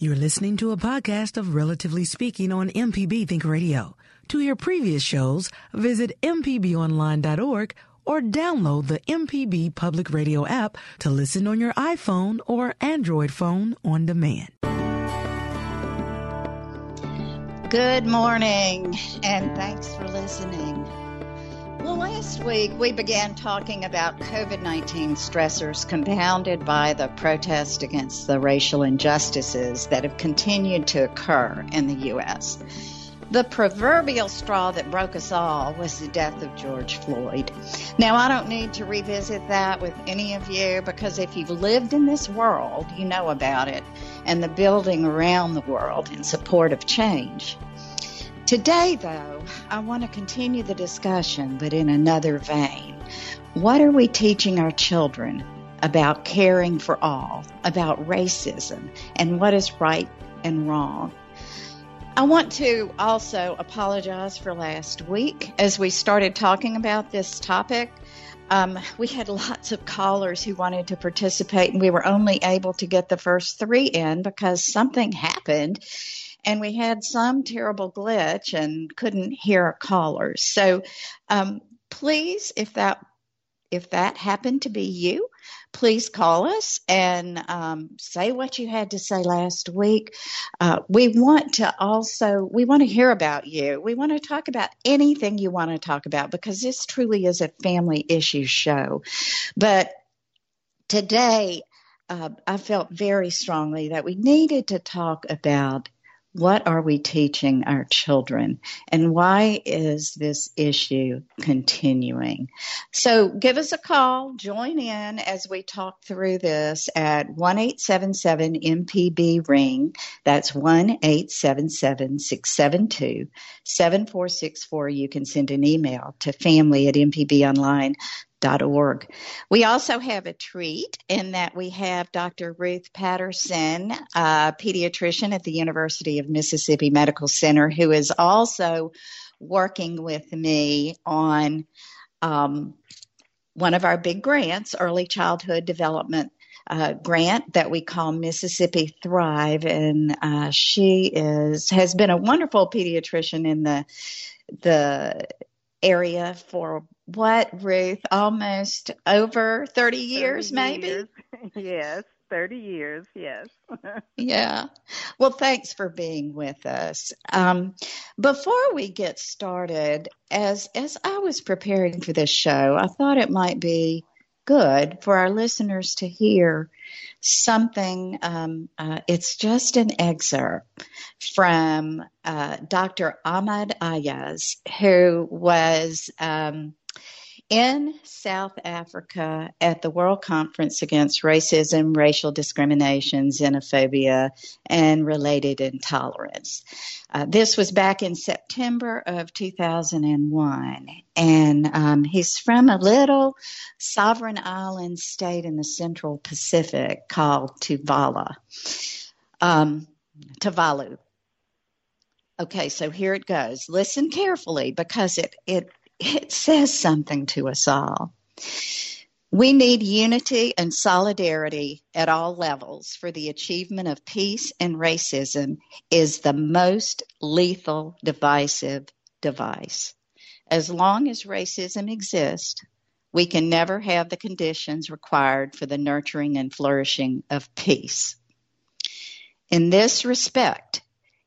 You're listening to a podcast of Relatively Speaking on MPB Think Radio. To hear previous shows, visit mpbonline.org or download the MPB Public Radio app to listen on your iPhone or Android phone on demand. Good morning, and thanks for listening. Well, last week we began talking about COVID-19 stressors compounded by the protest against the racial injustices that have continued to occur in the U.S. The proverbial straw that broke us all was the death of George Floyd. Now, I don't need to revisit that with any of you because if you've lived in this world, you know about it and the building around the world in support of change. Today, though, I want to continue the discussion, but in another vein. What are we teaching our children about caring for all, about racism, and what is right and wrong? I want to also apologize for last week. As we started talking about this topic, we had lots of callers who wanted to participate, and we were only able to get the first three in because something happened. And we had some terrible glitch and couldn't hear our callers. So please, if that happened to be you, please call us and say what you had to say last week. We want to hear about you. We want to talk about anything you want to talk about because this truly is a family issue show. But today, I felt very strongly that we needed to talk about what are we teaching our children, and why is this issue continuing? So give us a call. Join in as we talk through this at 1-877-MPB-RING. That's 1-877-672-7464. You can send an email to family@mpbonline.org. We also have a treat in that we have Dr. Ruth Patterson, a pediatrician at the University of Mississippi Medical Center, who is also working with me on one of our big grants, early childhood development grant that we call Mississippi Thrive. And she has been a wonderful pediatrician in the area for what, Ruth, almost over 30 years, 30 maybe? Years. Yes, 30 years, yes. Yeah. Well, thanks for being with us. Before we get started, as I was preparing for this show, I thought it might be good for our listeners to hear something. It's just an excerpt from Dr. Ahmad Ayaz, who was in South Africa at the World Conference Against Racism, Racial Discrimination, Xenophobia, and Related Intolerance. This was back in September of 2001, and he's from a little sovereign island state in the Central Pacific called Tuvalu. Okay, so here it goes. Listen carefully because it says something to us all. We need unity and solidarity at all levels for the achievement of peace, and racism is the most lethal divisive device. As long as racism exists, we can never have the conditions required for the nurturing and flourishing of peace. In this respect,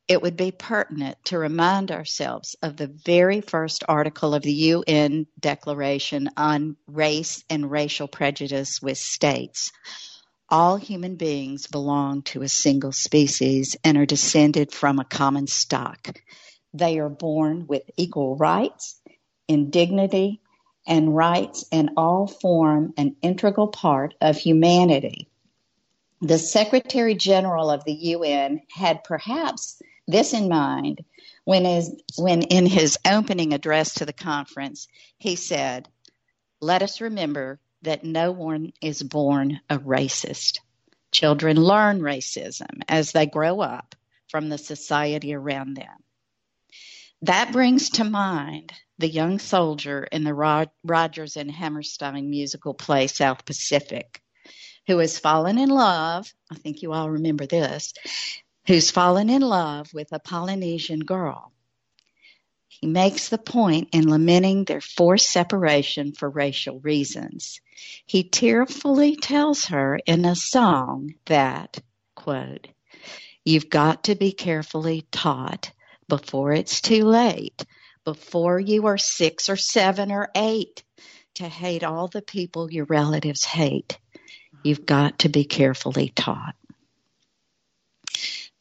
it would be pertinent to remind ourselves of the very first article of the UN Declaration on Race and Racial Prejudice, which states, all human beings belong to a single species and are descended from a common stock. They are born with equal rights, indignity, and rights, and all form an integral part of humanity. the Secretary General of the UN had perhaps this in mind when in his opening address to the conference, he said, "Let us remember that no one is born a racist. Children learn racism as they grow up from the society around them." That brings to mind the young soldier in the Rodgers and Hammerstein musical play, South Pacific, who has fallen in love, I think you all remember this, who's fallen in love with a Polynesian girl. He makes the point in lamenting their forced separation for racial reasons. He tearfully tells her in a song that, quote, "You've got to be carefully taught before it's too late, before you are 6 or 7 or 8, to hate all the people your relatives hate. You've got to be carefully taught."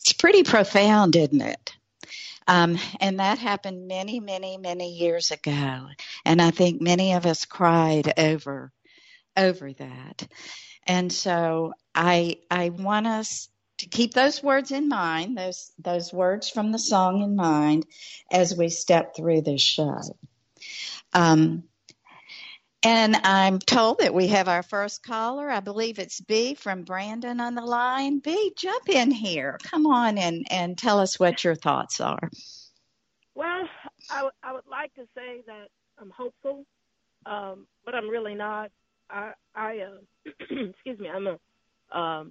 It's pretty profound, isn't it? And that happened many, many, many years ago. And I think many of us cried over that. And so I want us to keep those words in mind, those words from the song in mind as we step through this show. And I'm told that we have our first caller. I believe it's Bea from Brandon on the line. Bea, jump in here. Come on and tell us what your thoughts are. Well, I would like to say that I'm hopeful, but I'm really not. I excuse me, I'm a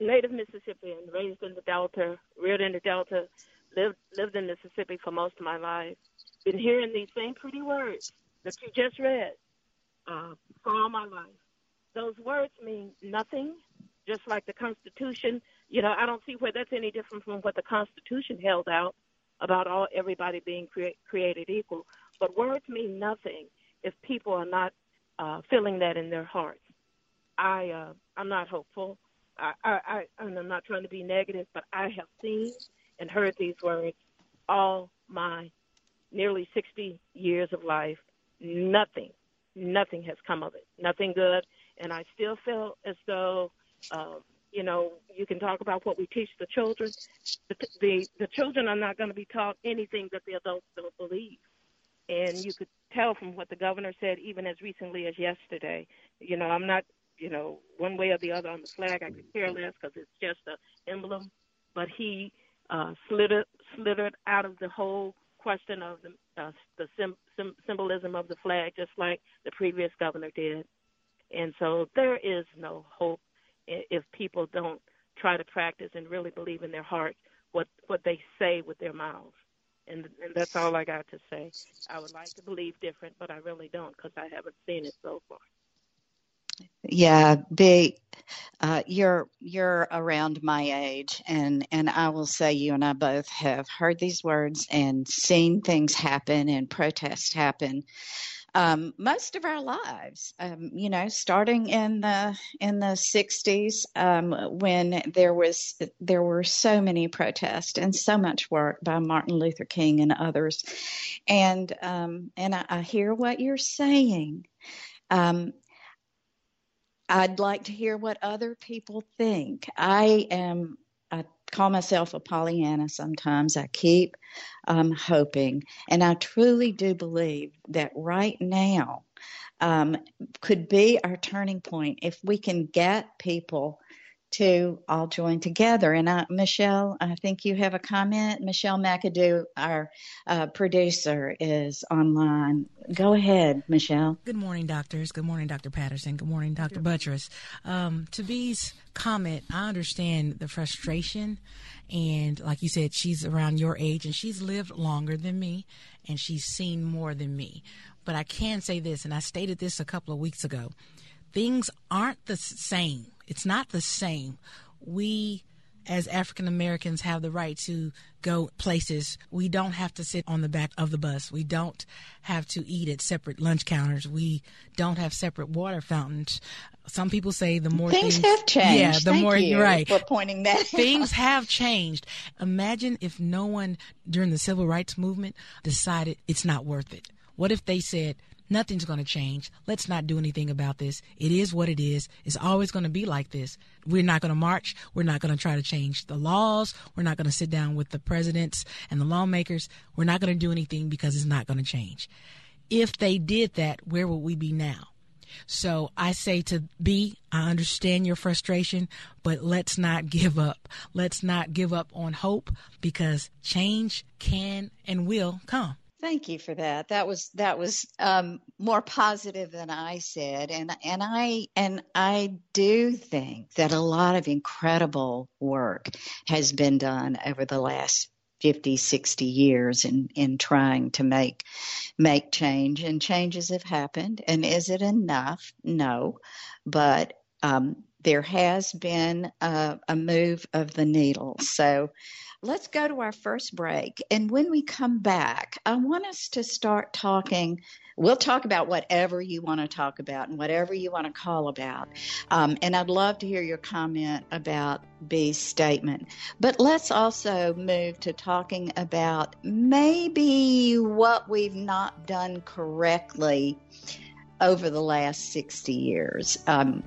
native Mississippian, raised in the Delta, reared in the Delta, lived in Mississippi for most of my life. Been hearing these same pretty words that you just read for all my life. Those words mean nothing, just like the Constitution. You know, I don't see where that's any different from what the Constitution held out about everybody being created equal. But words mean nothing if people are not feeling that in their hearts. I'm not hopeful, and I'm not trying to be negative, but I have seen and heard these words all my nearly 60 years of life. Nothing has come of it, nothing good. And I still feel as though, you know, you can talk about what we teach the children. The children are not going to be taught anything that the adults don't believe. And you could tell from what the governor said, even as recently as yesterday, you know, I'm not, you know, one way or the other on the flag. I could care less because it's just an emblem. But he slithered out of the whole question of the symbolism of the flag, just like the previous governor did. And so there is no hope if people don't try to practice and really believe in their heart what they say with their mouths. And that's all I got to say. I would like to believe different, but I really don't because I haven't seen it so far. Yeah, Bea, you're around my age, and I will say you and I both have heard these words and seen things happen and protests happen most of our lives. You know, starting in the 60s when there were so many protests and so much work by Martin Luther King and others, and I hear what you're saying. I'd like to hear what other people think. I call myself a Pollyanna sometimes. I keep hoping. And I truly do believe that right now could be our turning point if we can get people to all join together. And Michelle, I think you have a comment. Michelle McAdoo, our producer, is online. Go ahead, Michelle. Good morning, doctors. Good morning, Dr. Patterson. Good morning, Dr. Buttress. To Bea's comment, I understand the frustration. And like you said, she's around your age and she's lived longer than me and she's seen more than me. But I can say this, and I stated this a couple of weeks ago, things aren't the same. It's not the same. We, as African Americans, have the right to go places. We don't have to sit on the back of the bus. We don't have to eat at separate lunch counters. We don't have separate water fountains. Some people say the more things have changed. Yeah, the more you're right for pointing that out. Things have changed. Imagine if no one during the Civil Rights Movement decided it's not worth it. What if they said, nothing's going to change. Let's not do anything about this. It is what it is. It's always going to be like this. We're not going to march. We're not going to try to change the laws. We're not going to sit down with the presidents and the lawmakers. We're not going to do anything because it's not going to change. If they did that, where would we be now? So I say to B, I understand your frustration, but let's not give up. Let's not give up on hope, because change can and will come. Thank you for that. That was more positive than I said, and I do think that a lot of incredible work has been done over the last 50, 60 years in trying to make change, and changes have happened. And is it enough? No, but there has been a move of the needle. So let's go to our first break. And when we come back, I want us to start talking. We'll talk about whatever you want to talk about and whatever you want to call about. And I'd love to hear your comment about B's statement. But let's also move to talking about maybe what we've not done correctly over the last 60 years.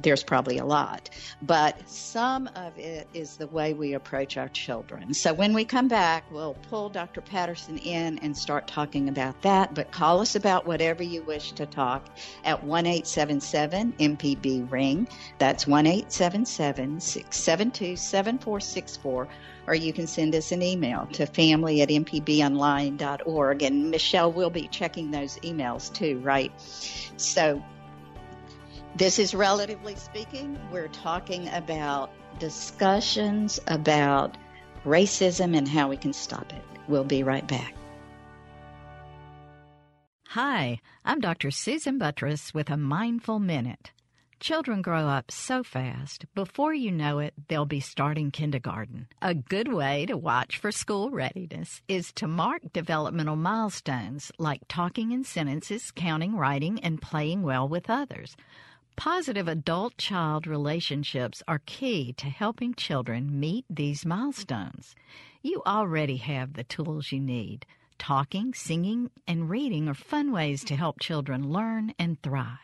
There's probably a lot, but some of it is the way we approach our children. So when we come back, we'll pull Dr. Patterson in and start talking about that. But call us about whatever you wish to talk at 1-877-MPB-RING. That's 1-877-672-7464. Or you can send us an email to family@mpbonline.org. And Michelle will be checking those emails too, right? So this is Relatively Speaking. We're talking about discussions about racism and how we can stop it. We'll be right back. Hi, I'm Dr. Susan Buttress with a Mindful Minute. Children grow up so fast. Before you know it, they'll be starting kindergarten. A good way to watch for school readiness is to mark developmental milestones like talking in sentences, counting, writing, and playing well with others. Positive adult-child relationships are key to helping children meet these milestones. You already have the tools you need. Talking, singing, and reading are fun ways to help children learn and thrive.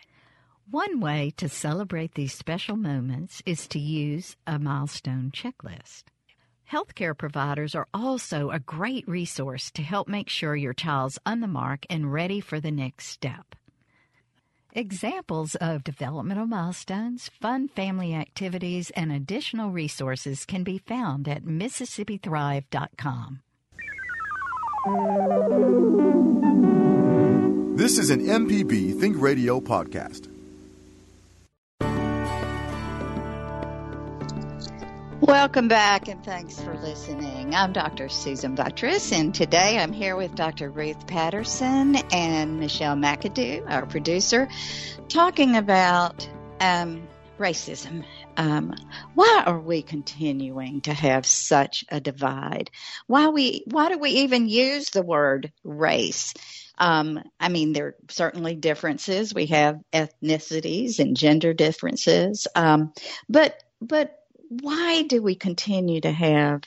One way to celebrate these special moments is to use a milestone checklist. Healthcare providers are also a great resource to help make sure your child's on the mark and ready for the next step. Examples of developmental milestones, fun family activities, and additional resources can be found at MississippiThrive.com. This is an MPB Think Radio podcast. Welcome back, and thanks for listening. I'm Dr. Susan Buttress, and today I'm here with Dr. Ruth Patterson and Michelle McAdoo, our producer, talking about racism. Why are we continuing to have such a divide? Why do we even use the word race? I mean, there are certainly differences. We have ethnicities and gender differences, but why do we continue to have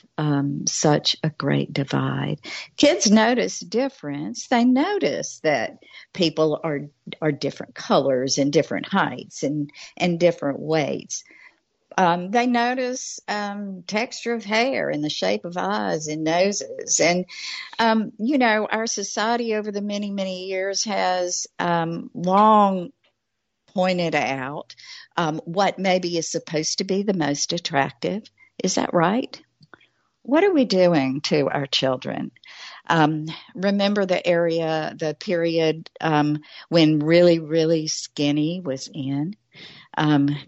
such a great divide? Kids notice difference. They notice that people are different colors and different heights and different weights. They notice texture of hair and the shape of eyes and noses. And, you know, our society over the many, many years has long pointed out what maybe is supposed to be the most attractive. Is that right? What are we doing to our children? Remember the period when really, really skinny was in?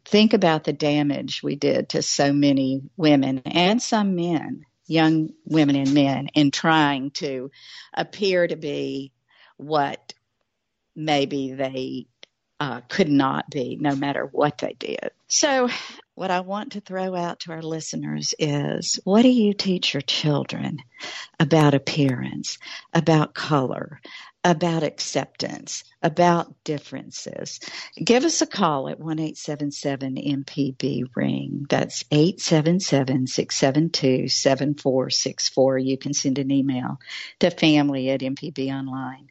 Think about the damage we did to so many women and some men, young women and men, in trying to appear to be what maybe they could not be, no matter what they did. So what I want to throw out to our listeners is, what do you teach your children about appearance, about color, about acceptance, about differences? Give us a call at 1-877-MPB-RING. That's 877-672-7464. You can send an email to family@mpbonline.org.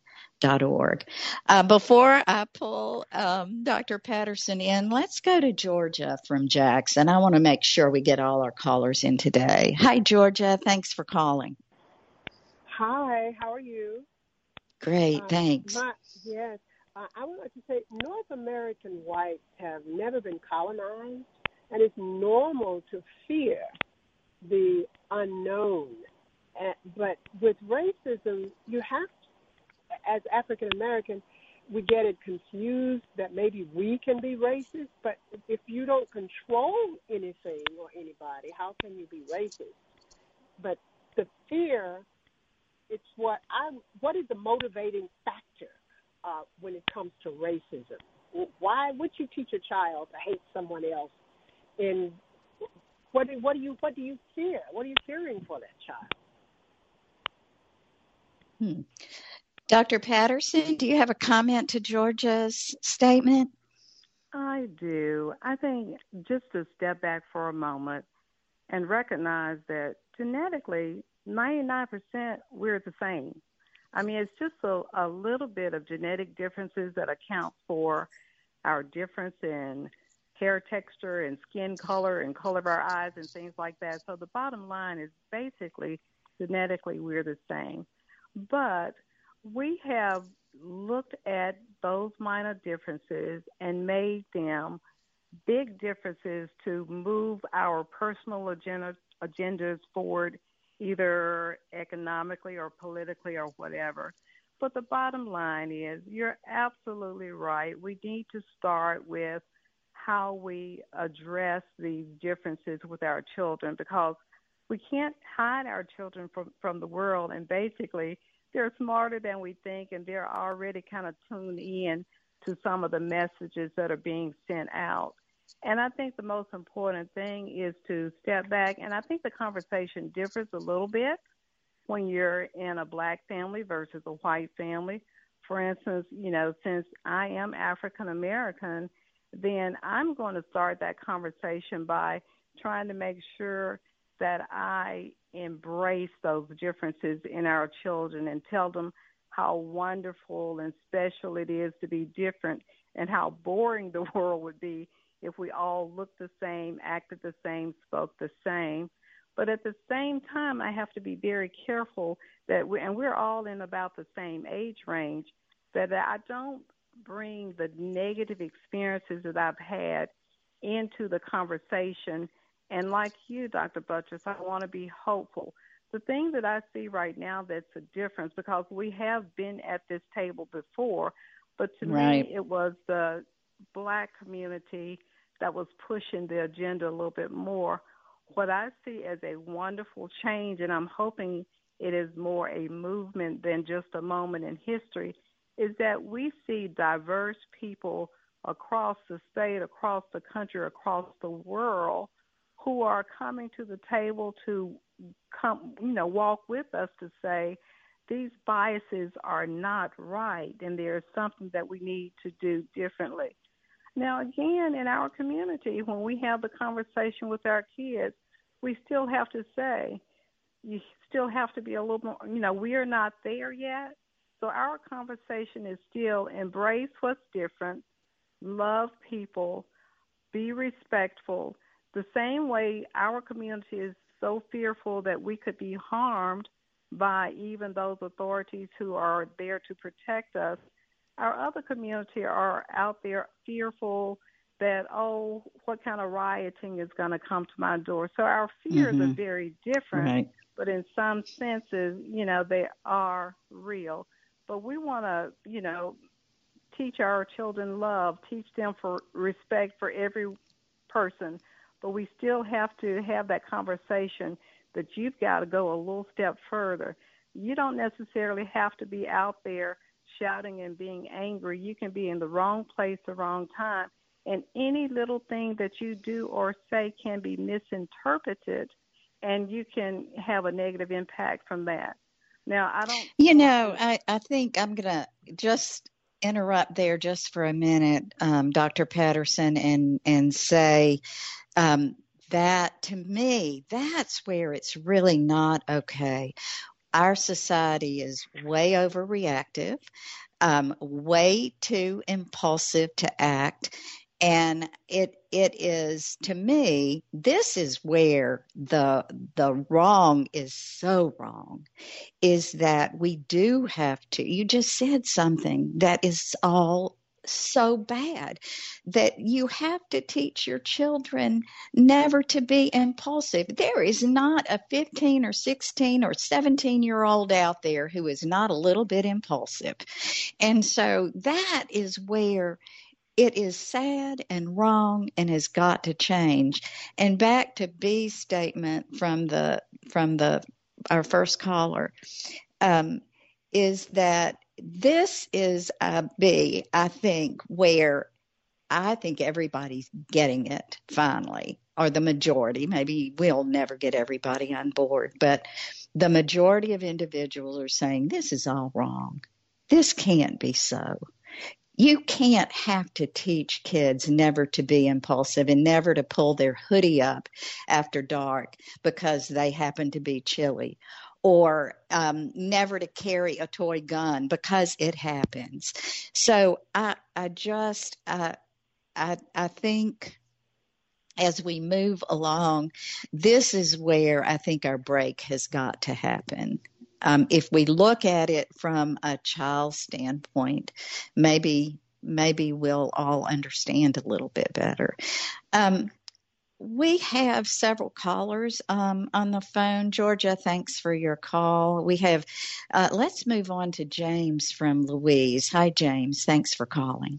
org. Before I pull Dr. Patterson in, let's go to Georgia from Jackson. I want to make sure we get all our callers in today. Hi, Georgia. Thanks for calling. Hi. How are you? Great. Thanks. Yes. I would like to say North American whites have never been colonized, and it's normal to fear the unknown. But with racism, you have to, as African Americans, we get it confused that maybe we can be racist, but if you don't control anything or anybody, how can you be racist? But the fear, it's what is the motivating factor when it comes to racism? Why would you teach a child to hate someone else? And what do you fear? What are you fearing for that child? Dr. Patterson, do you have a comment to Georgia's statement? I do. I think just to step back for a moment and recognize that genetically, 99% we're the same. I mean, it's just a little bit of genetic differences that account for our difference in hair texture and skin color and color of our eyes and things like that. So the bottom line is basically genetically we're the same. But we have looked at those minor differences and made them big differences to move our personal agendas forward, either economically or politically or whatever. But the bottom line is, you're absolutely right. We need to start with how we address these differences with our children, because we can't hide our children from the world, and basically they're smarter than we think, and they're already kind of tuned in to some of the messages that are being sent out. And I think the most important thing is to step back, and I think the conversation differs a little bit when you're in a black family versus a white family. For instance, you know, since I am African-American, then I'm going to start that conversation by trying to make sure that I embrace those differences in our children and tell them how wonderful and special it is to be different, and how boring the world would be if we all looked the same, acted the same, spoke the same. But at the same time, I have to be very careful that we're all in about the same age range, that I don't bring the negative experiences that I've had into the conversation. And like you, Dr. Buttress, I want to be hopeful. The thing that I see right now that's a difference, because we have been at this table before, but to me it was the black community that was pushing the agenda a little bit more. What I see as a wonderful change, and I'm hoping it is more a movement than just a moment in history, is that we see diverse people across the state, across the country, across the world, who are coming to the table to come, you know, walk with us to say these biases are not right and there's something that we need to do differently. Now, again, in our community, when we have the conversation with our kids, we still have to say, you still have to be a little more, you know, we are not there yet. So our conversation is still embrace what's different, love people, be respectful. The same way our community is so fearful that we could be harmed by even those authorities who are there to protect us, our other community are out there fearful that, oh, what kind of rioting is going to come to my door? So our fears are very different, but in some senses, you know, they are real. But we want to, you know, teach our children love, teach them for respect for every person. But we still have to have that conversation that you've got to go a little step further. You don't necessarily have to be out there shouting and being angry. You can be in the wrong place, the wrong time. And any little thing that you do or say can be misinterpreted, and you can have a negative impact from that. Now, I don't... You know, I think I'm going to just interrupt there just for a minute, Dr. Patterson, and say... that to me, that's where it's really not okay. Our society is way overreactive. way too impulsive to act. And it is, to me, this is where the wrong is so wrong, is that we do have to, you just said something that is all so bad, that you have to teach your children never to be impulsive. There is not a 15 or 16 or 17-year-old out there who is not a little bit impulsive. And so that is where it is sad and wrong and has got to change. And back to B's statement from our first caller, is that this is a B, I think, where I think everybody's getting it finally, or the majority. Maybe we'll never get everybody on board, but the majority of individuals are saying this is all wrong. This can't be so. You can't have to teach kids never to be impulsive and never to pull their hoodie up after dark because they happen to be chilly, or never to carry a toy gun because it happens. So I think as we move along, this is where I think our break has got to happen. If we look at it from a child's standpoint, maybe we'll all understand a little bit better. We have several callers on the phone. Georgia, thanks for your call. We have, let's move on to James from Louise. Hi, James. Thanks for calling.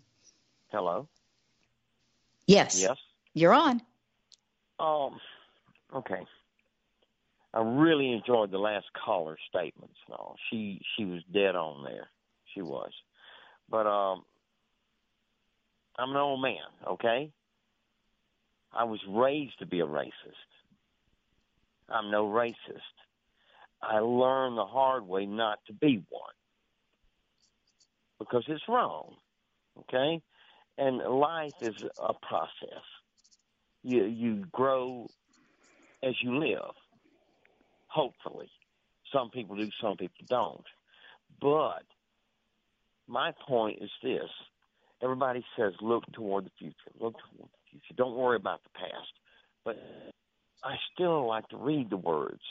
Hello. Yes. You're on. Okay. I really enjoyed the last caller's statements. No, she was dead on there. She was. But I'm an old man, okay? I was raised to be a racist. I'm no racist. I learned the hard way not to be one because it's wrong, okay? And life is a process. You grow as you live. Hopefully. Some people do, some people don't. But my point is this. Everybody says look toward the future. Look toward the future. Don't worry about the past. But I still like to read the words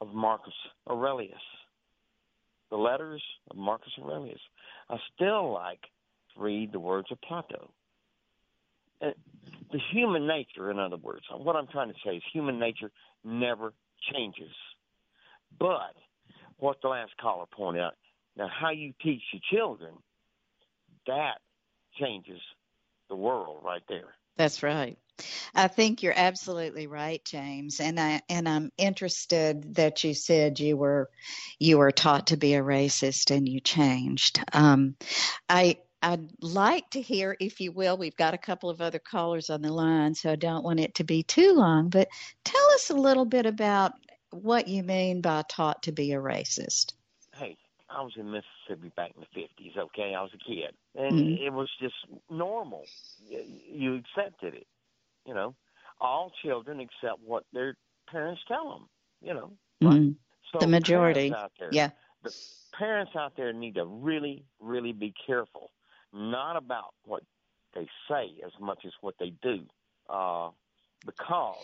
of Marcus Aurelius, the letters of Marcus Aurelius. I still like to read the words of Plato. The human nature, in other words, what I'm trying to say is human nature never changes. But what the last caller pointed out, now how you teach your children, that changes the world right there. That's right. I think you're absolutely right, James. And I'm interested that you said you were taught to be a racist and you changed. I'd like to hear, if you will, we've got a couple of other callers on the line, so I don't want it to be too long, but tell us a little bit about what you mean by taught to be a racist. Hey, I was in Mississippi back in the 50s, okay? I was a kid, and It was just normal. You accepted it, you know. All children accept what their parents tell them, you know. Right? So the majority, yeah. The parents out there need to really, really be careful. Not about what they say as much as what they do, because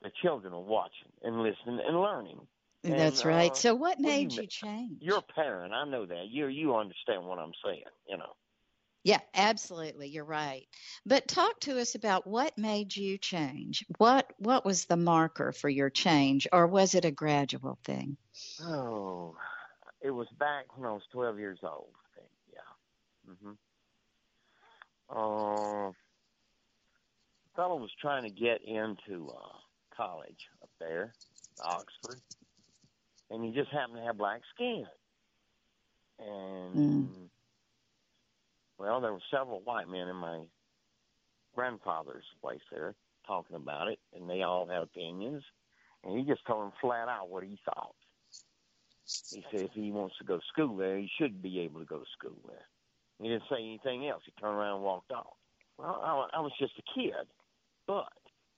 the children are watching and listening and learning. And, that's right. So what made you change? You're a parent. I know that. You understand what I'm saying, you know. Yeah, absolutely. You're right. But talk to us about what made you change. What was the marker for your change, or was it a gradual thing? Oh, it was back when I was 12 years old. A fellow was trying to get into college up there, Oxford, and he just happened to have black skin. And, well, there were several white men in my grandfather's place there talking about it, and they all had opinions. And he just told them flat out what he thought. He said if he wants to go to school there, he should be able to go to school there. He didn't say anything else. He turned around and walked off. Well, I was just a kid, but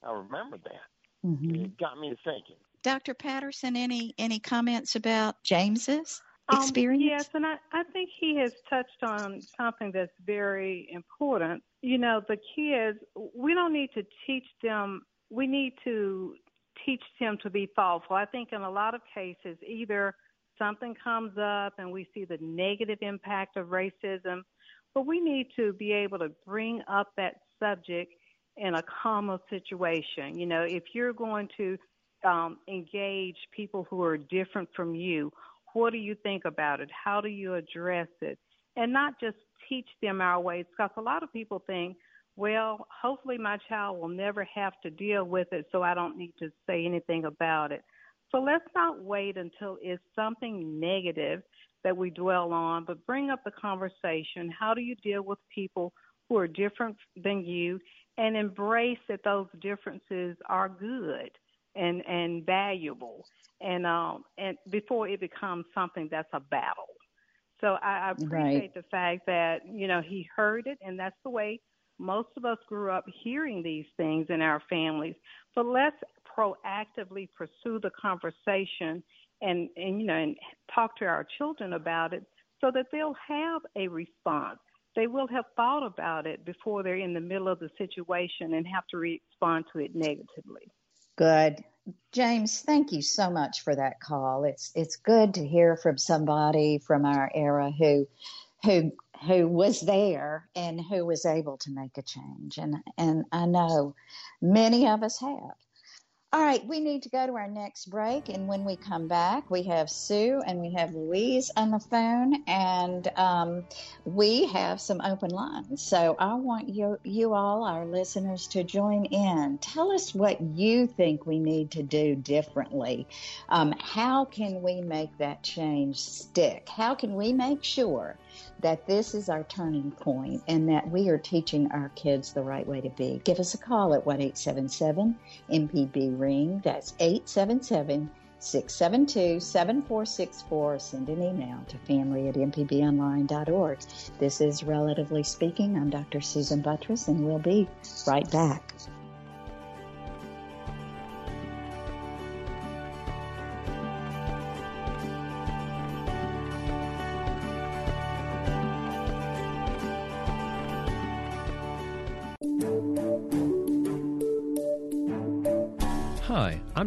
I remembered that. It got me to thinking. Dr. Patterson, any comments about James's? experience? Yes, and I think he has touched on something that's very important. You know, the kids, we don't need to teach them. We need to teach them to be thoughtful. I think in a lot of cases, either something comes up and we see the negative impact of racism, but we need to be able to bring up that subject in a calmer situation. You know, if you're going to engage people who are different from you, what do you think about it? How do you address it? And not just teach them our ways, because a lot of people think, well, hopefully my child will never have to deal with it, so I don't need to say anything about it. So let's not wait until it's something negative that we dwell on, but bring up the conversation. How do you deal with people who are different than you, and embrace that those differences are good and valuable, and before it becomes something that's a battle. So I appreciate the fact that, you know, he heard it, and that's the way most of us grew up, hearing these things in our families. But let's proactively pursue the conversation and you know, and talk to our children about it so that they'll have a response. They will have thought about it before they're in the middle of the situation and have to respond to it negatively. Good. James, thank you so much for that call. It's good to hear from somebody from our era who was there and who was able to make a change. And I know many of us have. All right, we need to go to our next break. And when we come back, we have Sue and we have Louise on the phone, and we have some open lines. So I want you all, our listeners, to join in. Tell us what you think we need to do differently. How can we make that change stick? How can we make sure that this is our turning point and that we are teaching our kids the right way to be? Give us a call at 1-877-MPB-RING. That's 877-672-7464. Send an email to family@mpbonline.org. This is Relatively Speaking. I'm Dr. Susan Buttress, and we'll be right back. Hi, I'm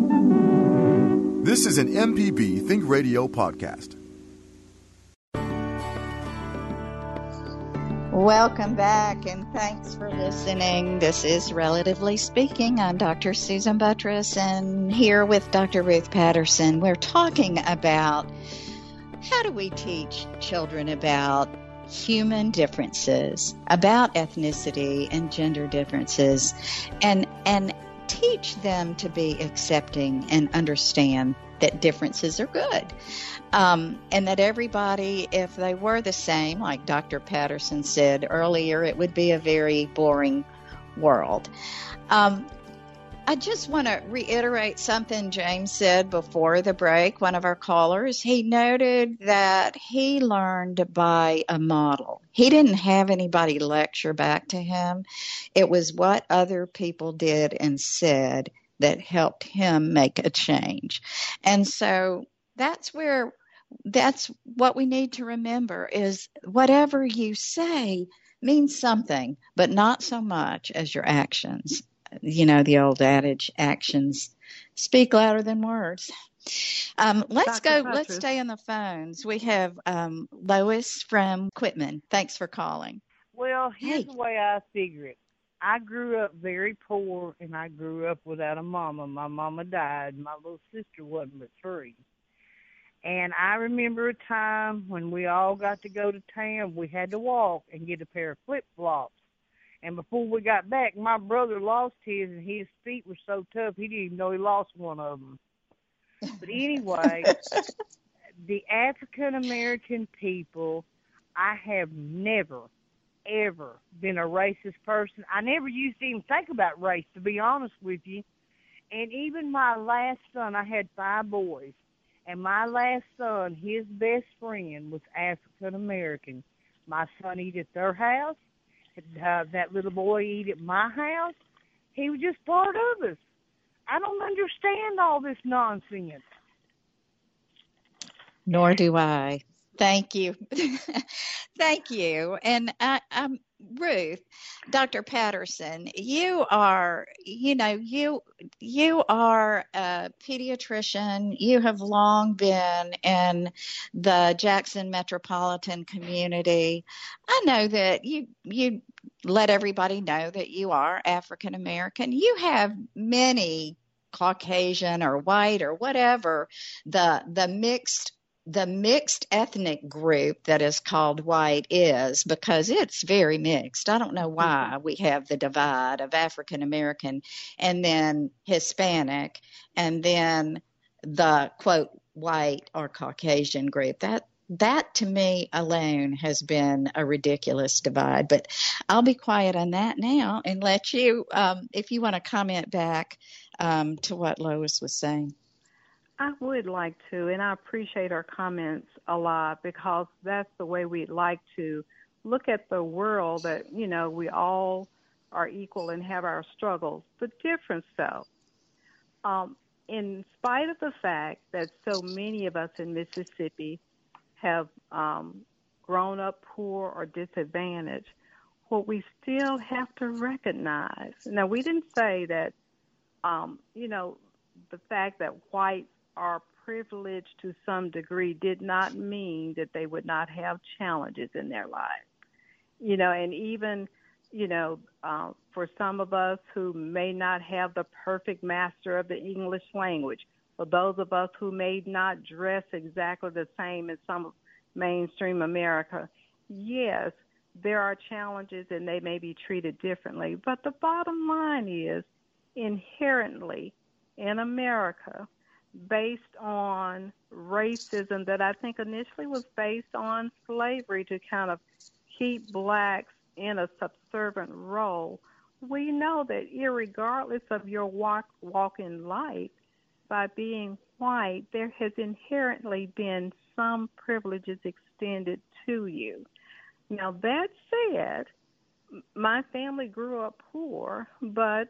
This is an MPB Think Radio podcast. Welcome back, and thanks for listening. This is Relatively Speaking. I'm Dr. Susan Buttress, and here with Dr. Ruth Patterson. We're talking about how do we teach children about human differences, about ethnicity and gender differences, and teach them to be accepting and understand that differences are good, and that everybody, if they were the same, like Dr. Patterson said earlier, it would be a very boring world. I just want to reiterate something James said before the break. One of our callers, he noted that he learned by a model. He didn't have anybody lecture back to him. It was what other people did and said that helped him make a change. And so that's what we need to remember, is whatever you say means something, but not so much as your actions. You know, the old adage, actions speak louder than words. Let's stay on the phones. We have Lois from Quitman. Thanks for calling. Well, here's the way I figure it. I grew up very poor, and I grew up without a mama. My mama died. My little sister wasn't but 3. And I remember a time when we all got to go to town, we had to walk and get a pair of flip-flops. And before we got back, my brother lost his, and his feet were so tough, he didn't even know he lost one of them. But anyway, the African-American people, I have never ever been a racist person. I never used to even think about race, to be honest with you. And even my last son, I had 5 boys, and my last son, his best friend was African American. My son eat at their house. That little boy eat at my house. He was just part of us. I don't understand all this nonsense. Nor do I. Thank you. Thank you. And Ruth, Dr. Patterson, you are a pediatrician. You have long been in the Jackson metropolitan community. I know that you let everybody know that you are African American. You have many Caucasian or white or whatever, the mixed ethnic group that is called white is, because it's very mixed. I don't know why we have the divide of African American and then Hispanic and then the quote white or Caucasian group. That to me alone has been a ridiculous divide, but I'll be quiet on that now and let you, if you want to comment back to what Lois was saying. I would like to, and I appreciate our comments a lot, because that's the way we'd like to look at the world, that, you know, we all are equal and have our struggles. The difference, though, in spite of the fact that so many of us in Mississippi have grown up poor or disadvantaged, what we still have to recognize. Now, we didn't say that, the fact that whites are privileged to some degree did not mean that they would not have challenges in their lives. You know, and even, for some of us who may not have the perfect master of the English language, for those of us who may not dress exactly the same as some of mainstream America, yes, there are challenges and they may be treated differently. But the bottom line is inherently in America, based on racism that I think initially was based on slavery to kind of keep blacks in a subservient role, we know that irregardless of your walk in life, by being white, there has inherently been some privileges extended to you. Now, that said, my family grew up poor, but,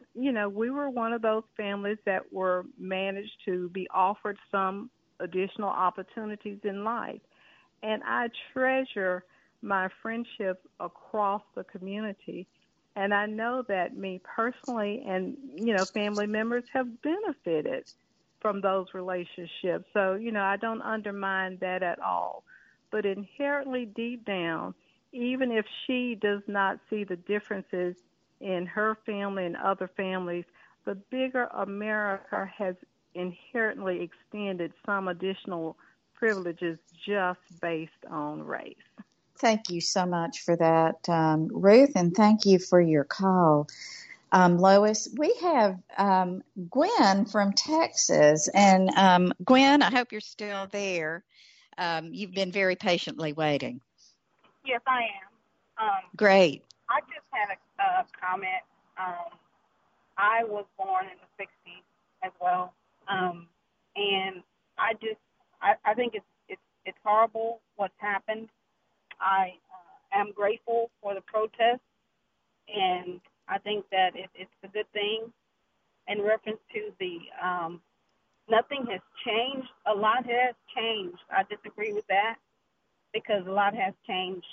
we were one of those families that were managed to be offered some additional opportunities in life. And I treasure my friendships across the community. And I know that me personally and, family members have benefited from those relationships. So, I don't undermine that at all. But inherently deep down, even if she does not see the differences in her family and other families, the bigger America has inherently extended some additional privileges just based on race. Thank you so much for that, Ruth, and thank you for your call. Lois, we have Gwen from Texas, and Gwen, I hope you're still there. You've been very patiently waiting. Yes, I am. Great. I just had a comment. I was born in the 60s as well, and I think it's horrible what's happened. I am grateful for the protest, and I think that it's a good thing. In reference to the nothing has changed. A lot has changed. I disagree with that, because a lot has changed.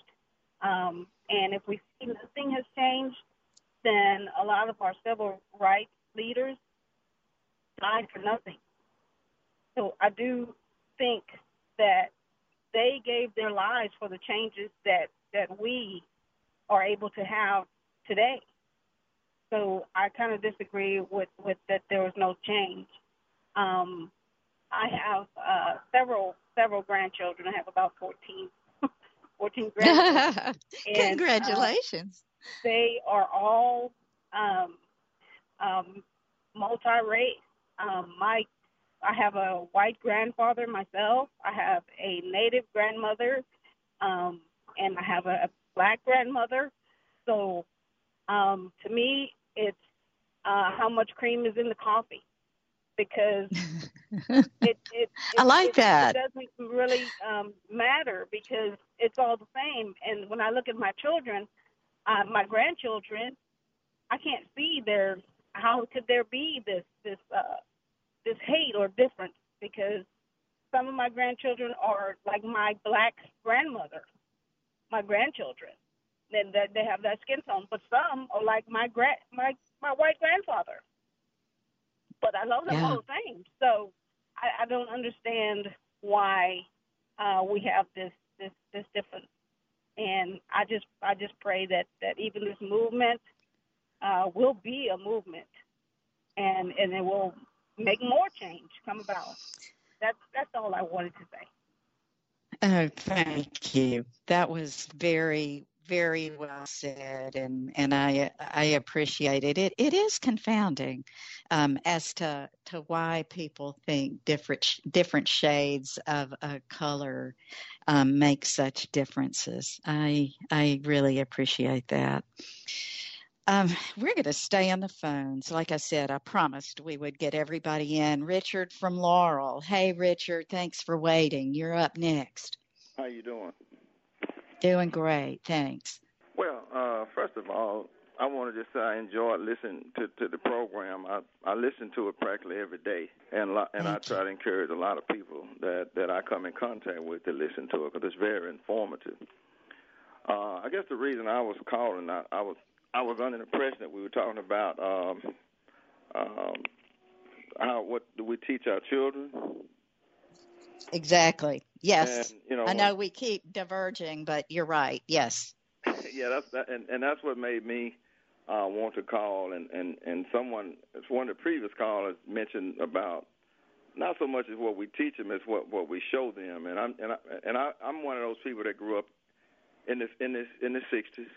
And if we see nothing has changed, then a lot of our civil rights leaders died for nothing. So I do think that they gave their lives for the changes that we are able to have today. So I kind of disagree with that there was no change. I have several grandchildren. I have about 14 grandchildren. And, congratulations. They are all multi-race. I have a white grandfather myself. I have a Native grandmother, and I have a black grandmother. So to me, it's how much cream is in the coffee, because I like that. It doesn't really matter, because it's all the same. And when I look at my children, my grandchildren, I can't see how could there be this hate or difference, because some of my grandchildren are like my black grandmother, my grandchildren. Then they have that skin tone, but some are like my white grandfather. But I love the whole thing, so I don't understand why we have this difference. And I just pray that even this movement will be a movement, and it will make more change come about. That's all I wanted to say. Oh, thank you. That was very, very well said, and I appreciate it. It is confounding as to why people think different shades of a color make such differences. I really appreciate that. We're going to stay on the phones. Like I said, I promised we would get everybody in. Richard from Laurel. Hey, Richard, thanks for waiting. You're up next. How you doing? Doing great, thanks. Well, first of all, I want to just say I enjoyed listening to the program. I listen to it practically every day, and I try to encourage a lot of people that I come in contact with to listen to it, because it's very informative. I guess the reason I was calling, I was under the impression that we were talking about what do we teach our children. Exactly. Yes, and, I know we keep diverging, but you're right. Yes. Yeah, and that's what made me want to call. And one of the previous callers mentioned about not so much as what we teach them as what we show them. And I'm one of those people that grew up in the '60s,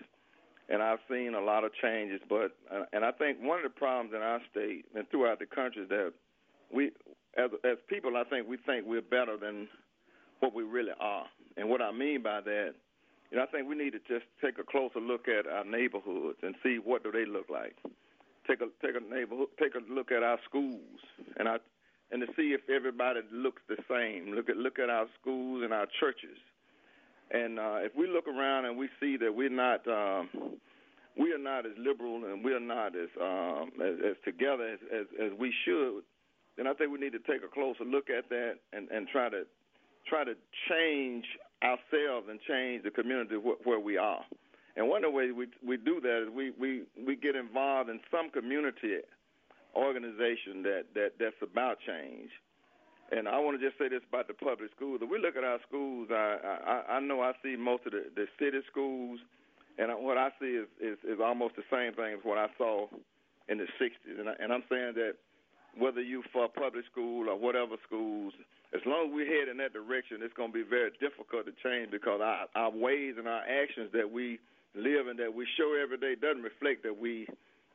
and I've seen a lot of changes. But and I think one of the problems in our state and throughout the country is that we as people, I think we're better than what we really are. And what I mean by that, I think we need to just take a closer look at our neighborhoods and see what do they look like. Take a look at our schools and to see if everybody looks the same. Look at our schools and our churches. And if we look around and we see that we are not as liberal and we are not as together as we should, then I think we need to take a closer look at that and try to change ourselves and change the community where we are. And one of the ways we do that is we get involved in some community organization that's about change. And I want to just say this about the public schools. If we look at our schools, I know I see most of the city schools, and what I see is almost the same thing as what I saw in the '60s. And I'm saying that whether you for public school or whatever schools, as long as we're heading in that direction, it's going to be very difficult to change, because our ways and our actions that we live and that we show every day doesn't reflect that we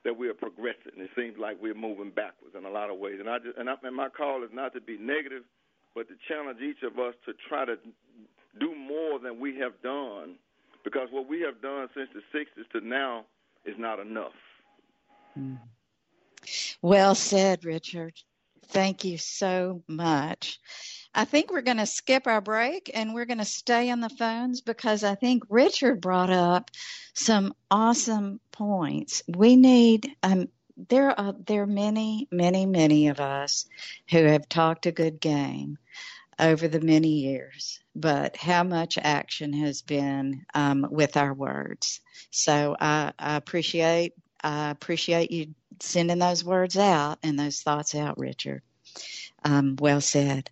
are progressing. It seems like we're moving backwards in a lot of ways. And my call is not to be negative, but to challenge each of us to try to do more than we have done, because what we have done since the '60s to now is not enough. Mm. Well said, Richard. Thank you so much. I think we're going to skip our break and we're going to stay on the phones, because I think Richard brought up some awesome points. We need there are many, many, many of us who have talked a good game over the many years, but how much action has been with our words. So I appreciate you sending those words out and those thoughts out, Richard. Well said.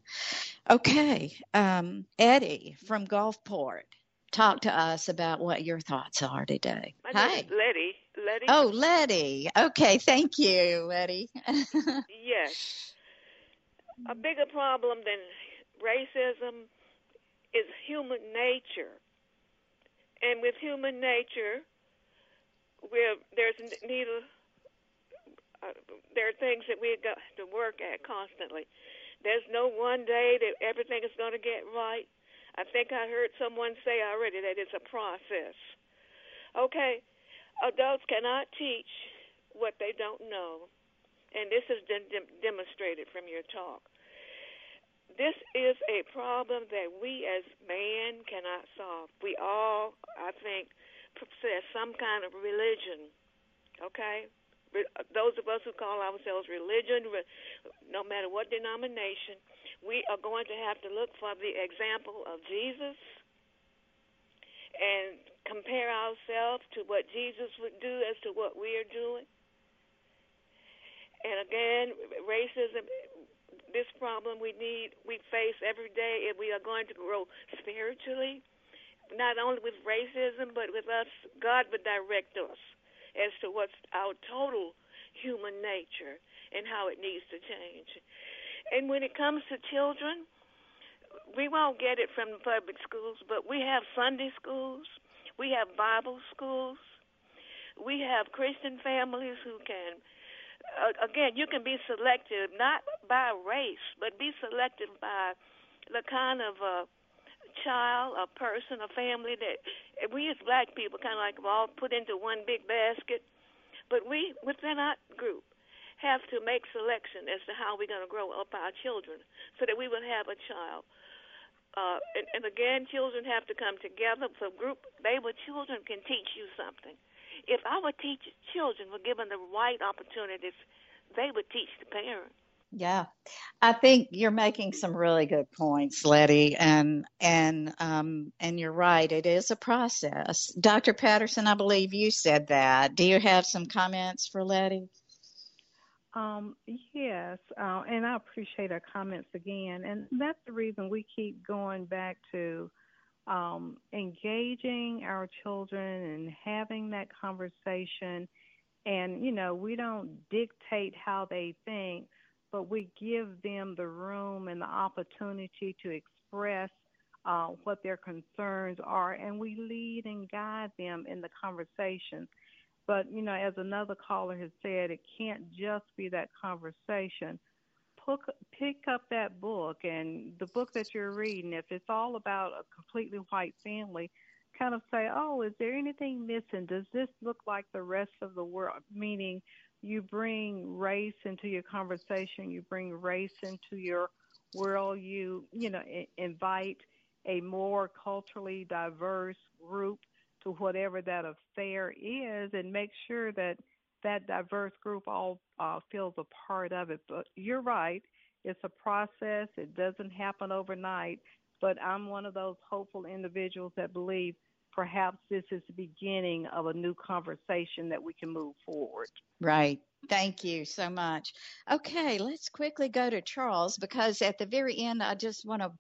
Okay. Eddie from Gulfport, talk to us about what your thoughts are today. Hi. Letty. Oh, Letty. Okay. Thank you, Letty. Yes. A bigger problem than racism is human nature. And with human nature, there are things that we've got to work at constantly. There's no one day that everything is going to get right. I think I heard someone say already that it's a process. Okay, Adults cannot teach what they don't know, and this is demonstrated from your talk. This is a problem that we as man cannot solve. We all, I think, possess some kind of religion, okay? Those of us who call ourselves religion, no matter what denomination, we are going to have to look for the example of Jesus and compare ourselves to what Jesus would do as to what we are doing. And again, racism, this problem we face every day if we are going to grow spiritually, not only with racism, but with us. God would direct us as to what's our total human nature and how it needs to change. And when it comes to children, we won't get it from the public schools, but we have Sunday schools, we have Bible schools, we have Christian families who can, again, you can be selective, not by race, but be selective by the kind of child, a person, a family that we as black people kind of like all put into one big basket. But we, within our group, have to make selection as to how we're going to grow up our children so that we will have a child. And again, children have to come together. So group, they were children can teach you something. If our children were given the right opportunities, they would teach the parents. Yeah, I think you're making some really good points, Letty, and you're right. It is a process. Dr. Patterson, I believe you said that. Do you have some comments for Letty? Yes, and I appreciate our comments again. And that's the reason we keep going back to engaging our children and having that conversation. And, you know, we don't dictate how they think, but we give them the room and the opportunity to express what their concerns are, and we lead and guide them in the conversation. But, you know, as another caller has said, it can't just be that conversation. Pick up that book, and the book that you're reading, if it's all about a completely white family, kind of say, oh, is there anything missing? Does this look like the rest of the world? Meaning, you bring race into your conversation, you bring race into your world, you know, invite a more culturally diverse group to whatever that affair is, and make sure that that diverse group all feels a part of it. But you're right, it's a process, it doesn't happen overnight, but I'm one of those hopeful individuals that believe perhaps this is the beginning of a new conversation that we can move forward. Right. Thank you so much. Okay, let's quickly go to Charles, because at the very end, I just want to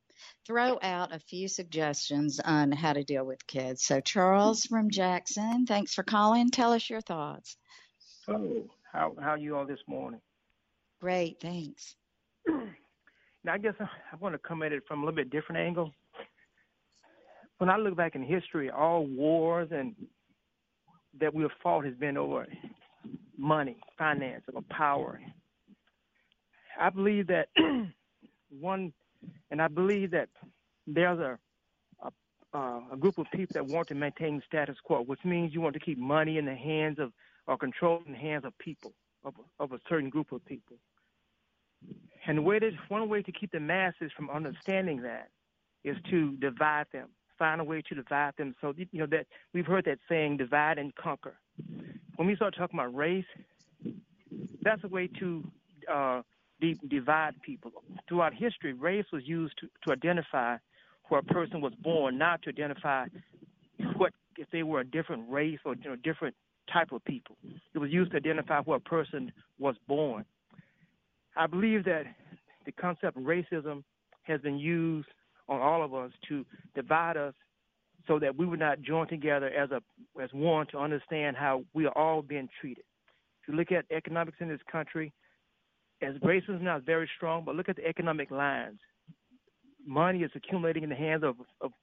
throw out a few suggestions on how to deal with kids. So Charles from Jackson, thanks for calling. Tell us your thoughts. Oh, how are you all this morning? Great, thanks. Now, I guess I want to come at it from a little bit different angle. When I look back in history, all wars and that we have fought has been over money, finance, or power. I believe that there's a group of people that want to maintain status quo, which means you want to keep money in the hands of, or control in the hands of people, of a certain group of people. And one way to keep the masses from understanding that is to divide them. Find a way to divide them. So, you know, that we've heard that saying, divide and conquer. When we start talking about race, that's a way to divide people. Throughout history, race was used to identify where a person was born, not to identify what if they were a different race or, you know, different type of people. It was used to identify where a person was born. I believe that the concept of racism has been used on all of us to divide us so that we would not join together as one to understand how we are all being treated. If you look at economics in this country, as racism now is very strong, but look at the economic lines. Money is accumulating in the hands of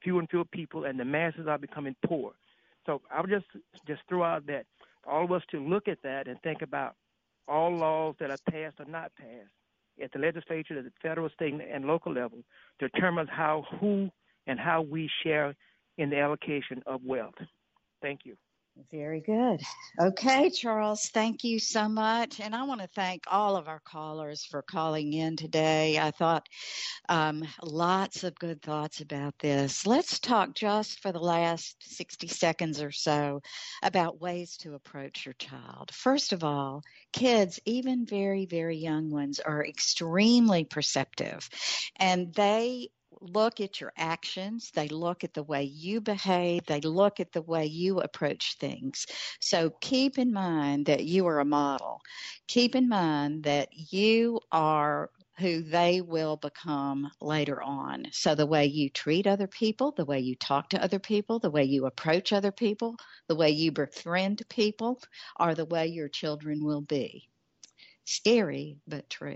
fewer and fewer people, and the masses are becoming poor. So I would just throw out that all of us to look at that and think about all laws that are passed or not passed at the legislature, at the federal, state, and local level, determines who and how we share in the allocation of wealth. Thank you. Very good. Okay, Charles, thank you so much. And I want to thank all of our callers for calling in today. I thought lots of good thoughts about this. Let's talk just for the last 60 seconds or so about ways to approach your child. First of all, kids, even very, very young ones, are extremely perceptive, and they look at your actions. They look at the way you behave. They look at the way you approach things. So keep in mind that you are a model. Keep in mind that you are who they will become later on. So the way you treat other people, the way you talk to other people, the way you approach other people, the way you befriend people are the way your children will be. Scary, but true.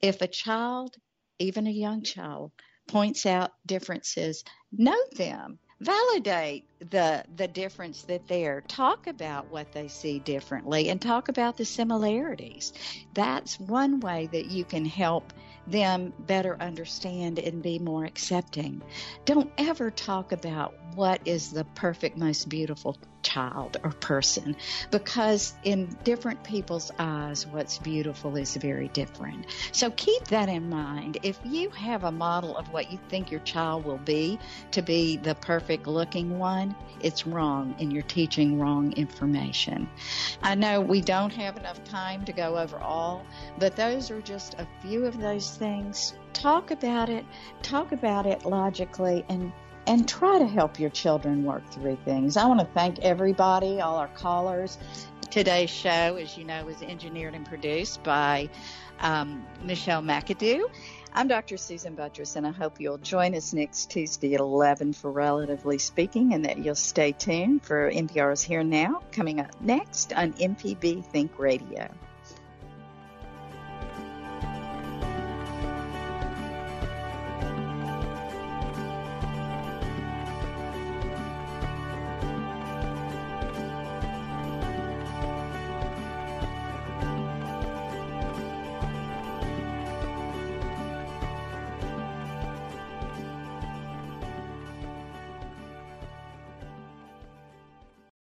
If a child, even a young child, points out differences, note them, validate the difference that they're, talk about what they see differently, and talk about the similarities. That's one way that you can help them better understand and be more accepting. Don't ever talk about what is the perfect, most beautiful child or person, because in different people's eyes, what's beautiful is very different. So keep that in mind. If you have a model of what you think your child will be, to be the perfect looking one, it's wrong, and you're teaching wrong information. I know we don't have enough time to go over all, but those are just a few of those things. Talk about it logically, and try to help your children work through things. I want to thank everybody, all our callers. Today's show, as you know, is engineered and produced by Michelle McAdoo. I'm Dr. Susan Buttress, and I hope you'll join us next Tuesday at 11 for Relatively Speaking, and that you'll stay tuned for NPR's Here Now, coming up next on MPB Think Radio.